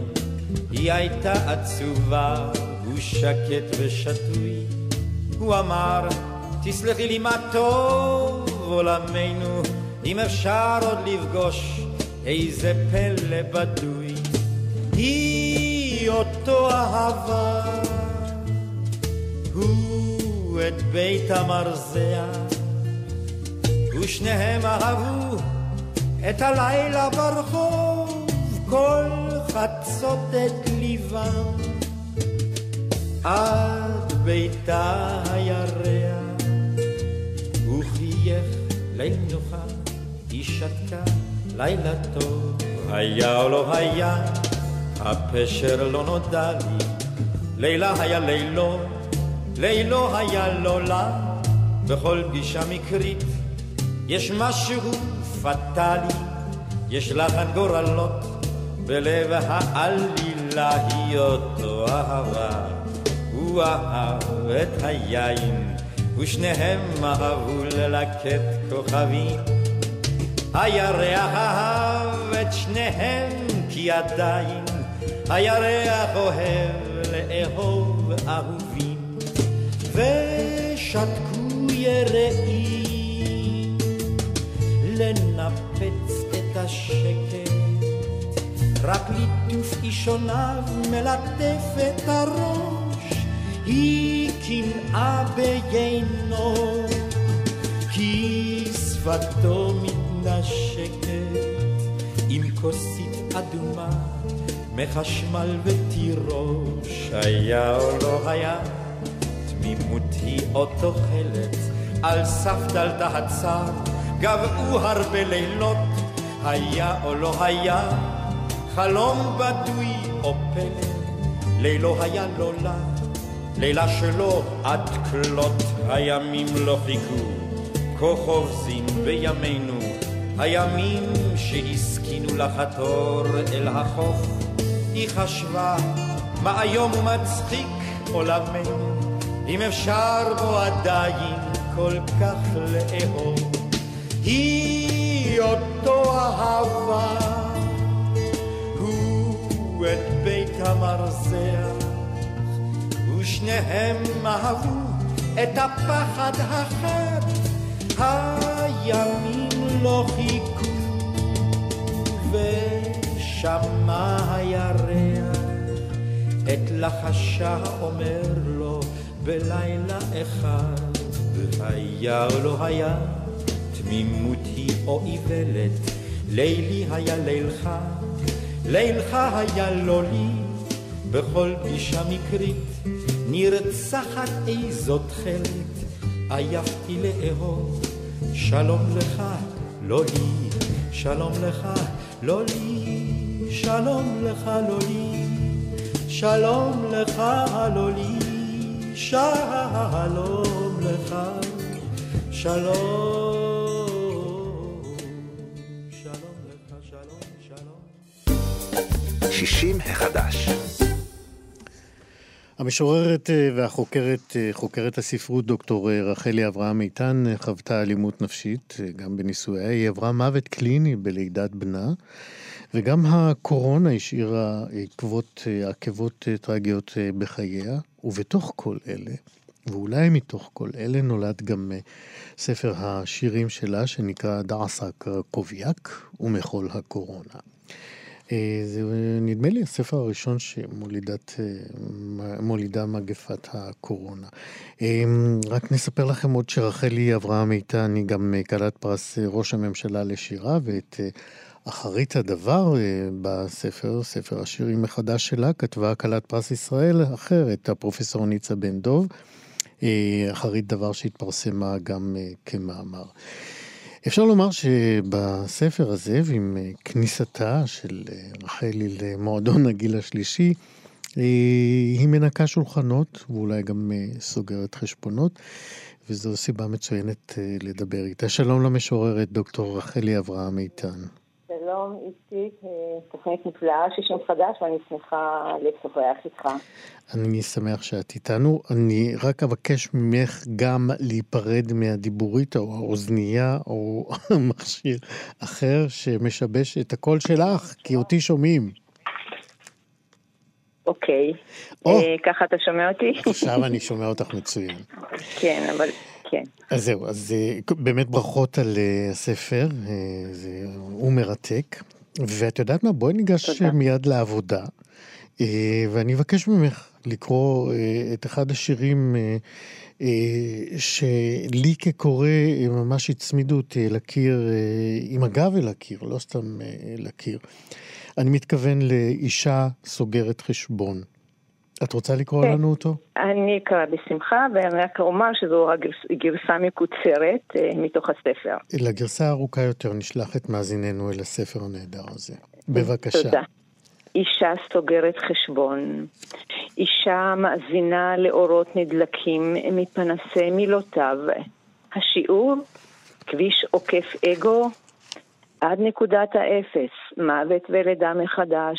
היא הייתה עצובה, הוא שקט ושטוי, הוא אמר תסלחי לי מה טוב עולמנו, אם אפשר עוד לפגוש איזה פלא בדוי. היא אותו אהבה, הוא את בית המרזח, ושניהם אהבו את הלילה ברחוב, כל חצות את ליבם עד ביתה הירח. הוא חייך לנוחה, היא שתקה לילה טוב. היה או לא היה, הפשר לא נודע לי, לילה היה לילו, לילו היה לא לה. בכל פגישה מקרית יש משהו פטלי, יש לחן גורלות בלב העלילה. היא אותו אהבה, הוא אהב את היין, ושניהם אהבו ללקט כוכבים. הירח אהב את שניהם כי עדיין הירח אוהב לאהוב אהובים. ושתקו יראים לנפץ את השקט, רק ליטוף אישוניו מלטף את הראש. היא קנאה ביינו כי שפתו מתנשקת, עם כוסית אדומה מחשמל ותירוש. היה או לא היה, תמימות היא אותו חלת, על סף דלת הצר גבעו הרבה לילות. היה או לא היה, חלום בדוי או פלא, לילו היה לא לה, לילה שלו עד כלות. הימים לא חיכו, כה חובזים בימינו, הימים שהסכינו לחתור אל החוף. היא חשבה מה היום הוא מצחיק עולמנו, אם אפשר בו עדיין כל כך לאהוב. היא אותו אהבה, הוא את בית המרזח, ושניהם אהבו את הפחד החד. הימים לא חיכו, ושמע הירח את לחשה אומר לו בלילה אחד. היה או לא היה, תמימות היא או איוולת, לילי היה לילך, לילך היה לא לי. בכל פגישה מקרית נרצחת איזו תכלת, עייפתי לאהוב, שלום לך לא לי, שלום לך לא לי, שלום לך לא לי, שלום לך לא לי, שלום לך, שלום. החדש. המשוררת והחוקרת, חוקרת הספרות דוקטור רחלי אברהם איתן, חוותה אלימות נפשית, גם בנישואיה, היא עברה מוות קליני בלידת בנה, וגם הקורונה השאירה עקבות טרגיות בחייה, ובתוך כל אלה, ואולי מתוך כל אלה, נולד גם ספר השירים שלה, שנקרא דאשה קרקוביאק ומחול הקורונה. זה נדמה לי הספר הראשון שמולידה מגפת הקורונה. רק נספר לכם עוד שרחלי אברהם איתן היא גם כלת פרס ראש הממשלה לשירה, ואת אחרית הדבר בספר, ספר השירים מחדש שלה, כתבה כלת פרס ישראל אחרת, הפרופסור ניצה בן דוב, אחרית דבר שהתפרסמה גם כמאמר. אפשר לומר שבספר הזה, ועם כניסתה של רחלי למועדון הגיל השלישי, היא מנקה שולחנות, ואולי גם סוגרת חשבונות, וזו סיבה מצוינת לדבר איתה. שלום למשוררת, דוקטור רחלי אברהם איתן. שלום, איציק, תוכנית נפלאה, שישים חדש, ואני שמחה לשוחח איתך. אני שמח שאת איתנו. אני רק אבקש ממך גם להיפרד מהדיבורית או האוזנייה או מכשיר אחר שמשבש את הקול שלך, כי אותי שומעים. אוקיי, ככה אתה שומע אותי? עכשיו אני שומע אותך מצוין. כן, אבל... כן. אז זהו, אז באמת ברכות על הספר, הוא מרתק, ואת יודעת מה, בואי ניגש מיד לעבודה, ואני אבקש ממך לקרוא את אחד השירים שלי כקורא ממש הצמידו אותי לקיר, עם הגב אל הקיר, לא סתם לקיר. אני מתכוון לאישה סוגרת חשבון. את רוצה לקרוא לנו אותו? אני אקרא בשמחה, ואני רק אומר שזו גרסה מקוצרת מתוך הספר. לגרסה הארוכה יותר נשלח את מאזיננו אל הספר הנהדר הזה. בבקשה. תודה. אישה סוגרת חשבון. אישה מאזינה לאורות נדלקים מפנסי מילותיו. השיעור, כביש עוקף אגו, עד נקודת האפס, מוות ולידה מחדש,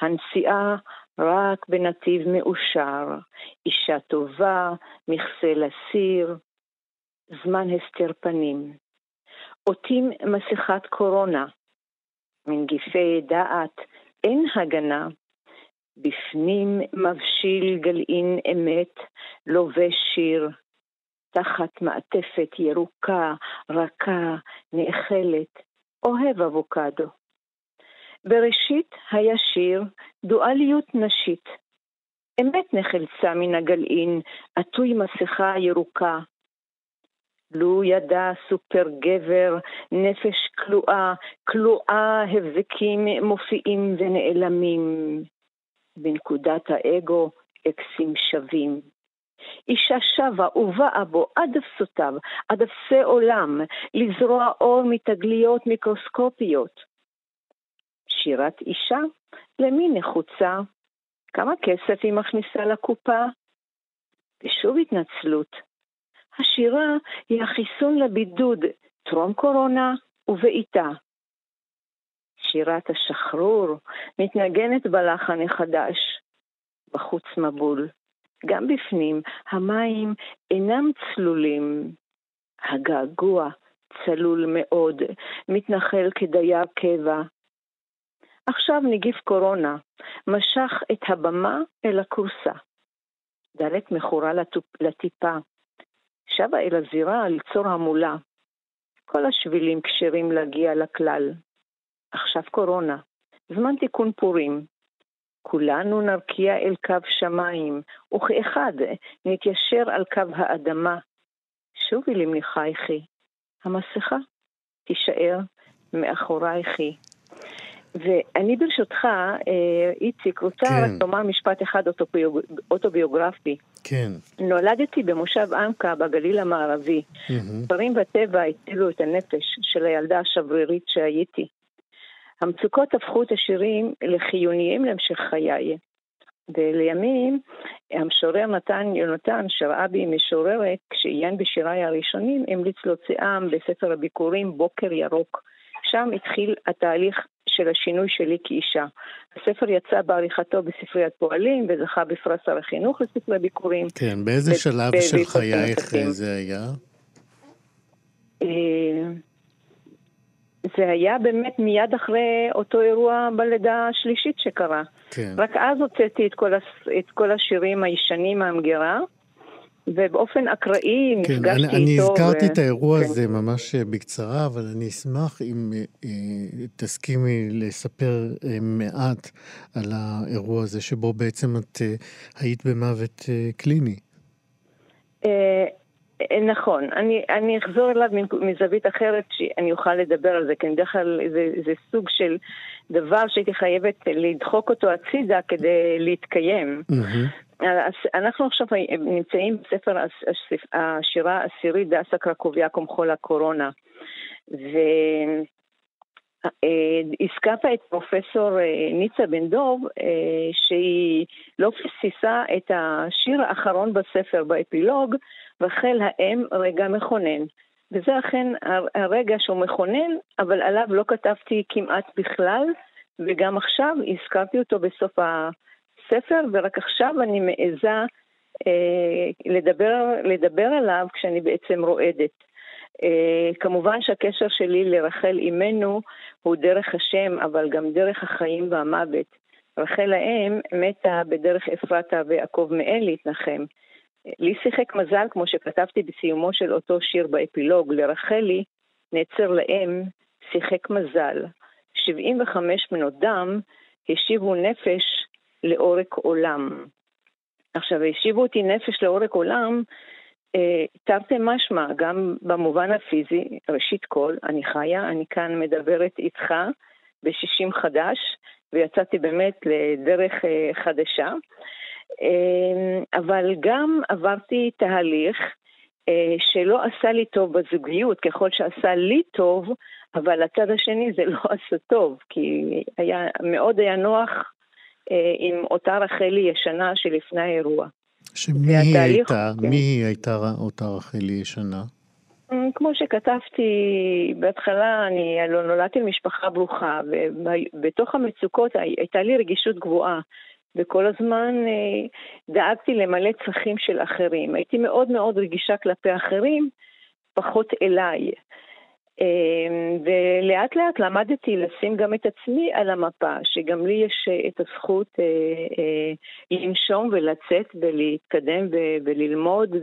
הנסיעה, רק בנתיב מאושר, אישה טובה, מכסה לסיר, זמן הסתר פנים. אותים מסכת קורונה, מנגיפי דעת, אין הגנה, בפנים מבשיל גלעין אמת, לובש שיר, תחת מעטפת ירוקה, רכה, נאכלת, אוהב אבוקדו. בראשית היה שיר דואליות נשית. אמת נחלצה מן הגלעין, עטוי מסכה ירוקה. לו ידע סופר גבר, נפש כלואה, כלואה הבזקים מופיעים ונעלמים. בנקודת האגו, אקסים שווים. אישה שווה ובאה בו עד אפסותיו, עד אפסי עולם, לזרוע אור מתגליות מיקרוסקופיות. שירת אישה, למי נחוצה? כמה כסף היא מכניסה לקופה? ושוב התנצלות. השירה היא החיסון לבידוד, טרום קורונה ובעיתה. שירת השחרור מתנגנת בלחן החדש. בחוץ מבול, גם בפנים, המים אינם צלולים. הגעגוע צלול מאוד, מתנחל כדייר קבע. עכשיו נגיף קורונה, משך את הבמה אל הקורסה. דלת מכורה לטיפה, שבה אל הזירה ליצור המולה. כל השבילים כשרים להגיע לכלל. עכשיו קורונה, זמן תיקון פורים. כולנו נרקיע אל קו שמיים, וכאחד נתיישר על קו האדמה. שובי למניחייכי, המסכה תישאר מאחורייכי. ואני ברשותך, איציק, רוצה לומר משפט אחד אוטוביוגרפי. כן. נולדתי במושב עמקה בגליל המערבי. דברים בטבע הצילו את הנפש של הילדה השברירית שהייתי. המצוקות הפכו את השירים לחיוניים להמשך חיי. ולימים, המשורר נתן יונתן, שראה בי משוררת, כשעיין בשיריי הראשונים, המליץ להוציאם בספר הביקורים בוקר ירוק. שם התחיל התהליך של השינוי שלי כאישה. הספר יצא בעריכתו בספריית פועלים, וזכה בפרס שר החינוך לספרי ביקורים. כן, באיזה שלב של חייך זה היה? זה היה באמת מיד אחרי אותו אירוע בלידה השלישית שקרה. כן. רק אז הוצאתי את כל השירים הישנים מהמגירה, ובאופן אקראי נפגשתי איתו. אני הזכרתי את האירוע הזה ממש בקצרה, אבל אני אשמח אם תסכימי לספר מעט על האירוע הזה, שבו בעצם את היית במוות קליני. נכון, אני אחזור אליו מזווית אחרת שאני אוכל לדבר על זה, כי בדרך כלל זה סוג של דבר שהייתי חייבת לדחוק אותו הצידה כדי להתקיים. אנחנו עכשיו נמצאים בספר השירה העשירי דאשה קרקוביאק ומחול הקורונה, והזכרת את פרופסור ניצה בן דוב שהיא לא פסיסה את השיר האחרון בספר באפילוג, רחל האם רגע מכונן, וזה אכן הרגע שהוא מכונן, אבל עליו לא כתבתי כמעט בכלל, וגם עכשיו הזכרתי אותו בסוף הספר, ורק עכשיו אני מעזה לדבר עליו כשאני בעצם רועדת. כמובן שהקשר שלי לרחל אימנו הוא דרך השם, אבל גם דרך החיים והמוות. רחל האם מתה בדרך אפרתה ויעקב מאל להתנחם. לי שיחק מזל, כמו שכתבתי בסיומו של אותו שיר באפילוג, לרחלי, נעצר להם, שיחק מזל. 75 מנות דם, השיבו נפש לאורק עולם. עכשיו, השיבו אותי נפש לאורק עולם, תרתי משמע, גם במובן הפיזי, ראשית כל, אני חיה, אני כאן מדברת איתך ב-60 חדש, ויצאתי באמת לדרך חדשה. אבל גם עברתי תהליך שלא עשה לי טוב בזוגיות, ככל שעשה לי טוב, אבל הצד השני זה לא עשה טוב, כי מאוד היה נוח עם אותה רחלי ישנה שלפני האירוע. מי הייתה אותה רחלי ישנה? כמו שכתבתי בהתחלה, אני לא נולדתי למשפחה ברוכה, ובתוך המצוקות הייתה לי רגישות גבוהה, וכל הזמן דאגתי למלא צרכים של אחרים. הייתי מאוד מאוד רגישה כלפי אחרים, פחות אליי. ולאט לאט למדתי לשים גם את עצמי על המפה, שגם לי יש את הזכות לנשום ולצאת ולהתקדם וללמוד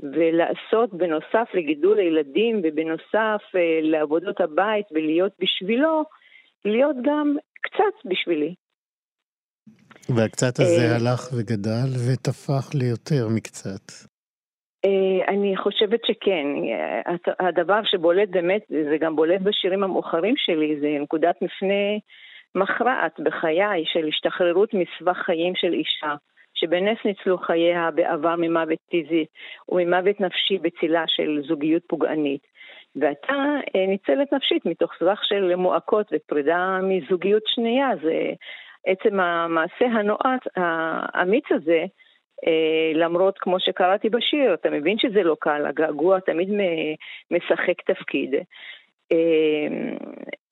ולעשות בנוסף לגידול הילדים ובנוסף לעבודות הבית ולהיות בשבילו, להיות גם קצת בשבילי. והקצת הזה הלך וגדל ותפך ליותר מקצת. אני חושבת שכן. הדבר שבולט באמת, זה גם בולט בשירים המאוחרים שלי, זה נקודת מפנה מכרעת בחיי של השתחררות מסבך חיים של אישה, שבנס ניצלו חייה בעבר ממוות פיזי וממוות נפשי בצילה של זוגיות פוגענית. ואתה ניצלת נפשית מתוך סבך של מועקות ופרידה מזוגיות שנייה, זה... עצם המעשה הנועץ, האמיץ הזה, למרות כמו שקראתי בשיר, אתה מבין שזה לא קל, הגעגוע תמיד משחק תפקיד.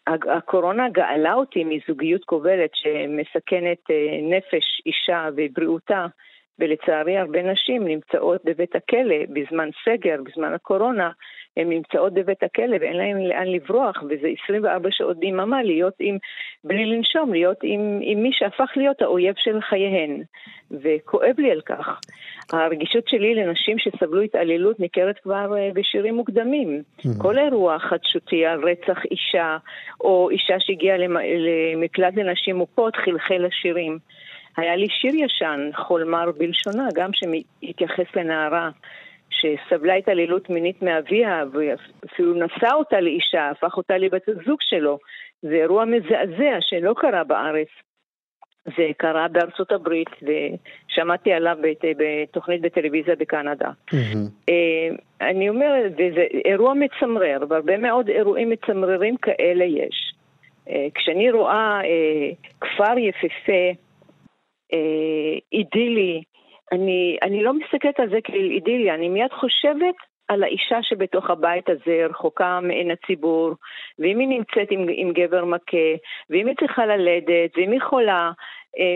הקורונה גאלה אותי מזוגיות כובלת שמסכנת נפש, אישה ובריאותה, ולצערי הרבה נשים נמצאות בבית הכלא בזמן סגר, בזמן הקורונה, הן נמצאות בבית הכלא ואין להן לאן לברוח, וזה 24 שעות ביממה להיות עם, בלי לנשום, להיות עם מי שהפך להיות האויב של חייהן, וכואב לי על כך. הרגישות שלי לנשים שסבלו התעללות ניכרת כבר בשירים מוקדמים. כל אירוע חדשותי על רצח אישה, או אישה שהגיעה למקלט לנשים מוכות, חלחל השירים. היה לי שיר ישן, חולמר בלשונה, גם שהתייחס לנערה שסבלה התעללות מינית מאביה, ואפילו נשא אותה לאישה, הפך אותה לבת הזוג שלו. זה אירוע מזעזע שלא קרה בארץ. זה קרה בארצות הברית, ושמעתי עליו בתוכנית בטלוויזיה בקנדה. אני אומרת, זה אירוע מצמרר, והרבה מאוד אירועים מצמררים כאלה יש. כשאני רואה כפר יפהפה, אידילי, אני לא מסתכלת על זה כאידיליה, אני מיד חושבת על האישה שבתוך הבית הזה, רחוקה מעין הציבור, ואם היא נמצאת עם גבר מכה, ואם היא צריכה ללדת, ואם היא חולה,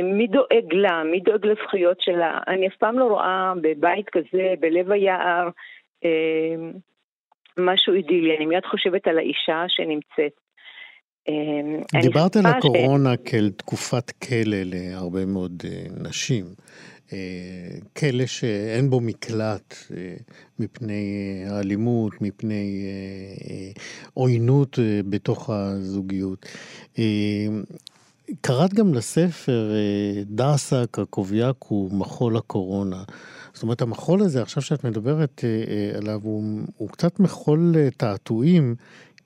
מי דואג לה, מי דואג לזכויות שלה. אני אף פעם לא רואה בבית כזה, בלב היער, משהו אידילי. אני מיד חושבת על האישה שנמצאת. דיברת על הקורונה כאל תקופת כלא להרבה מאוד נשים. כלא שאין בו מקלט מפני האלימות, מפני עוינות בתוך הזוגיות. קראת גם לספר דאסה קרקוביאק ומחול הקורונה. זאת אומרת, המחול הזה, עכשיו שאת מדברת עליו, הוא קצת מחול תעתועים,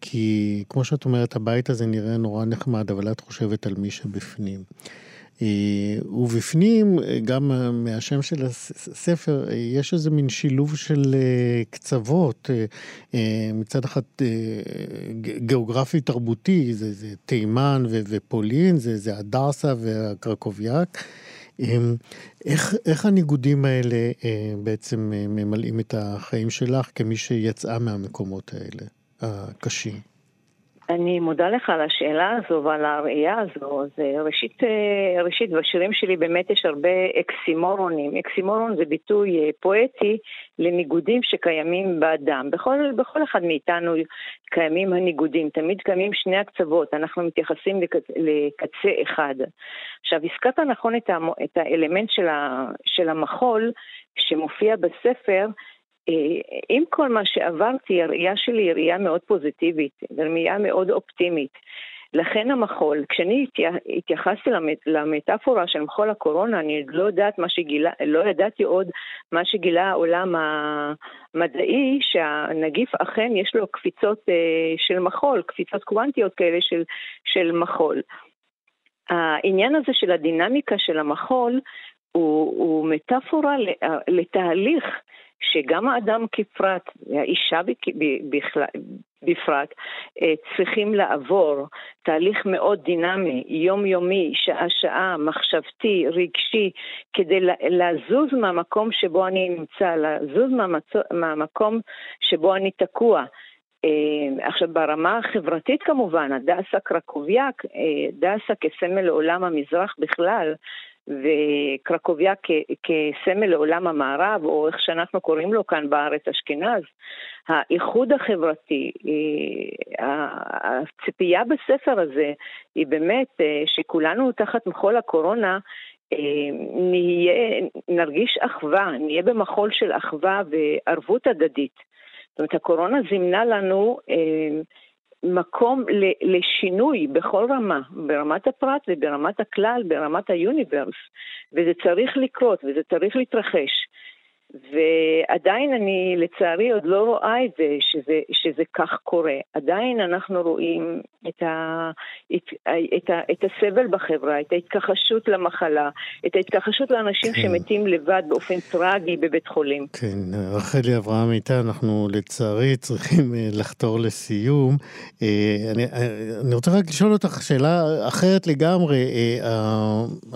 כי כמו שאת אומרת, הבית הזה נראה נורא נחמד, אבל את חושבת על מי שבפנים. ובפנים, גם מהשם של הספר, יש איזה מין שילוב של קצוות, מצד אחד גיאוגרפי תרבותי, זה תימן ופולין, זה הדרסה והקרקוביאק. איך הניגודים האלה בעצם ממלאים את החיים שלך, כמי שיצאה מהמקומות האלה, הקשים? אני מודה לך על השאלה הזו ועל הראייה הזו. זה ראשית בשירים שלי באמת יש הרבה אקסימורונים. אקסימורון זה ביטוי פואטי לניגודים שקיימים באדם. בכל אחד מאיתנו קיימים הניגודים. תמיד קיימים שני הקצוות. אנחנו מתייחסים לקצה אחד. עכשיו, הזכרת נכון את האלמנט של המחול שמופיע בספר, עם כל מה שעברתי, הראייה שלי היא ראייה מאוד פוזיטיבית, ראייה מאוד אופטימית. לכן המחול, כשאני התייחסתי למטאפורה של מחול הקורונה, אני לא ידעתי עוד מה שגילה העולם המדעי, שהנגיף אכן יש לו קפיצות של מחול, קפיצות קוונטיות כאלה של מחול. העניין הזה של הדינמיקה של המחול, הוא מטאפורה לתהליך שגם האדם כפרט, האישה בפרט, צריכים לעבור תהליך מאוד דינמי, יומיומי, שעה-שעה, מחשבתי, רגשי, כדי לזוז מהמקום שבו אני נמצא, לזוז מהמקום שבו אני תקוע. עכשיו, ברמה החברתית כמובן, דאסה קרקוביאק, דאסה כסמל לעולם המזרח בכלל, וקרקוביה כסמל לעולם המערב, או איך שאנחנו קוראים לו כאן בארץ אשכנז. האיחוד החברתי, הציפייה בספר הזה היא באמת שכולנו תחת מחול הקורונה נרגיש אחווה, נהיה במחול של אחווה וערבות הדדית. זאת אומרת, הקורונה זימנה לנו מקום לשינוי בכל רמה, ברמת הפרט וברמת הכלל, ברמת היוניברס, וזה צריך לקרות וזה צריך להתרחש. ועדיין אני לצערי עוד לא רואה את זה, שזה כך קורה. עדיין אנחנו רואים את הסבל בחברה, את ההתכחשות למחלה, את ההתכחשות לאנשים שמתים לבד באופן טרגי בבית חולים. כן, רחלי אברהם איתה, אנחנו לצערי צריכים לחתור לסיום. אני רוצה רק לשאול אותך שאלה אחרת לגמרי.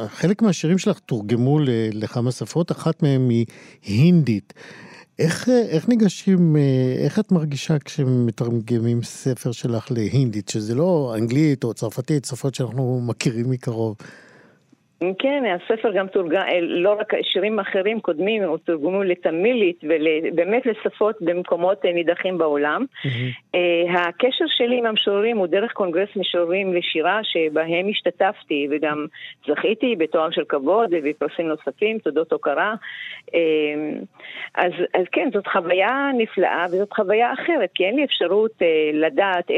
חלק מהשירים שלך תורגמו לכמה שפות, אחת מהם היא הינדית. איך ניגשים, איך את מרגישה כשמתרגמים ספר שלך להינדית, שזה לא אנגלית או צרפתית, שפות שאנחנו מכירים מקרוב? כן, הספר גם תורגם, לא רק שירים אחרים קודמים, הוא תורגמו לתמילית ובאמת לשפות במקומות נידחים בעולם. הקשר שלי עם המשוררים הוא דרך קונגרס משוררים לשירה שבהם השתתפתי, וגם זכיתי בתואר של כבוד ובפרסים נוספים, תודות הוקרה. אז כן, זאת חוויה נפלאה וזאת חוויה אחרת, כי אין לי אפשרות לדעת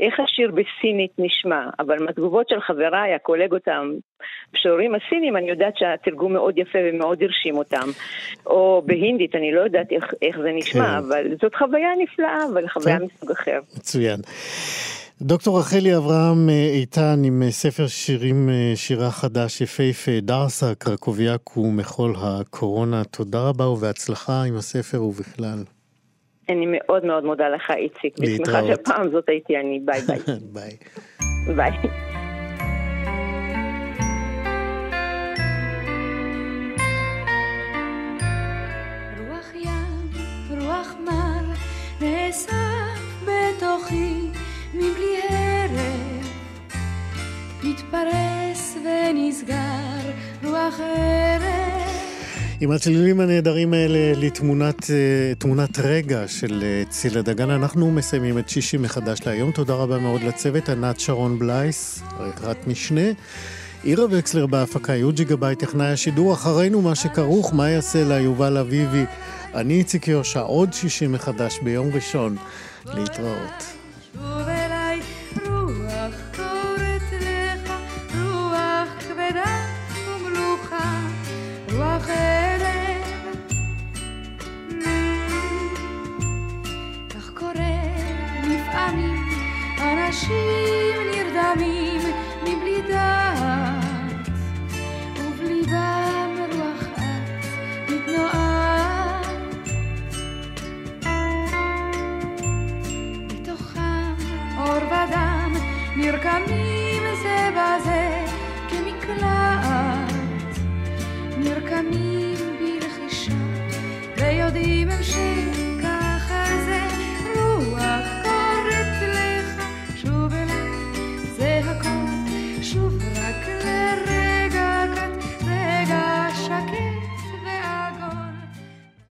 איך השיר בסינית נשמע, אבל מהתגובות של חבריי, הקולגות המשוררים הסינים, אני יודעת שהתרגום מאוד יפה ומאוד הרשים אותם. או בהינדית, אני לא יודעת איך זה נשמע, כן. אבל זאת חוויה נפלאה, אבל חוויה מסוג אחר. מצוין. דוקטור רחלי אברהם איתן עם ספר שירים, שירה חדש, יפהפה, דרסה קרקוביאק ומחול הקורונה. תודה רבה ובהצלחה עם הספר ובכלל. אני מאוד מאוד מודה לך, איציק. בשמחה שהפעם זאת הייתי אני. ביי ביי. ביי. ביי. רוח ים, רוח מר, התפרס ונסגר רוח ערב. עם הצלילים הנהדרים האלה לתמונת רגע של צילה דגן, אנחנו מסיימים את שישי מחדש להיום. תודה רבה מאוד לצוות, ענת שרון בלייס, עריכת משנה, אירה וקסלר בהפקה, יוג'י גבאי טכנאי השידור. אחרינו מה שכרוך, מה יעשה לה יובל אביבי, אני איציק יושע, עוד שישי מחדש ביום ראשון. להתראות.